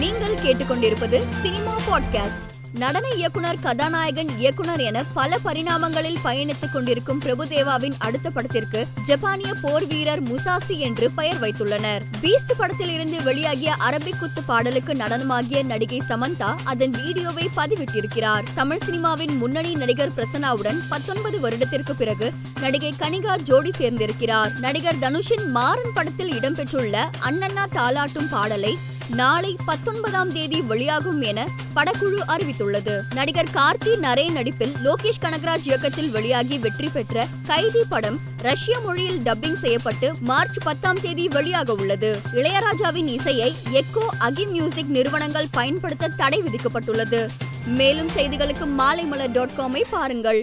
நீங்கள் கேட்டுக்கொண்டிருப்பது cinema podcast. நடன இயக்குனர், கதாநாயகன், இயக்குனர் என பல பரிணாமங்களில் பயணித்துக் கொண்டிருக்கும் பிரபுதேவாவின் அடுத்த படத்திற்கு ஜப்பானிய போர் வீரர் முசாசி என்று பெயர் வைத்துள்ளனர். பீஸ்ட் படத்தில் இருந்து வெளியாகிய அரபிக் குத்து பாடலுக்கு நடனமாகிய நடிகை சமந்தா அதன் வீடியோவை பதிவிட்டிருக்கிறார். தமிழ் சினிமாவின் முன்னணி நடிகர் பிரசன்னாவுடன் 19 வருடத்திற்கு பிறகு நடிகை கணிகா ஜோடி சேர்ந்திருக்கிறார். நடிகர் தனுஷின் மாறன் படத்தில் இடம்பெற்றுள்ள அண்ணன்னா தாலாட்டும் பாடலை நாளை 19ஆம் தேதி வெளியாகும் என படக்குழு அறிவித்துள்ளது. நடிகர் கார்த்தி நரே நடிப்பில் லோகேஷ் கனகராஜ் இயக்கத்தில் வெளியாகி வெற்றி பெற்ற கைதி படம் ரஷ்ய மொழியில் டப்பிங் செய்யப்பட்டு மார்ச் 10ஆம் தேதி வெளியாக உள்ளது. இளையராஜாவின் இசையை எக்கோ, அகி மியூசிக் நிறுவனங்கள் பயன்படுத்த தடை விதிக்கப்பட்டுள்ளது. மேலும் செய்திகளுக்கு மாலை மலர்.com-ஐ பாருங்கள்.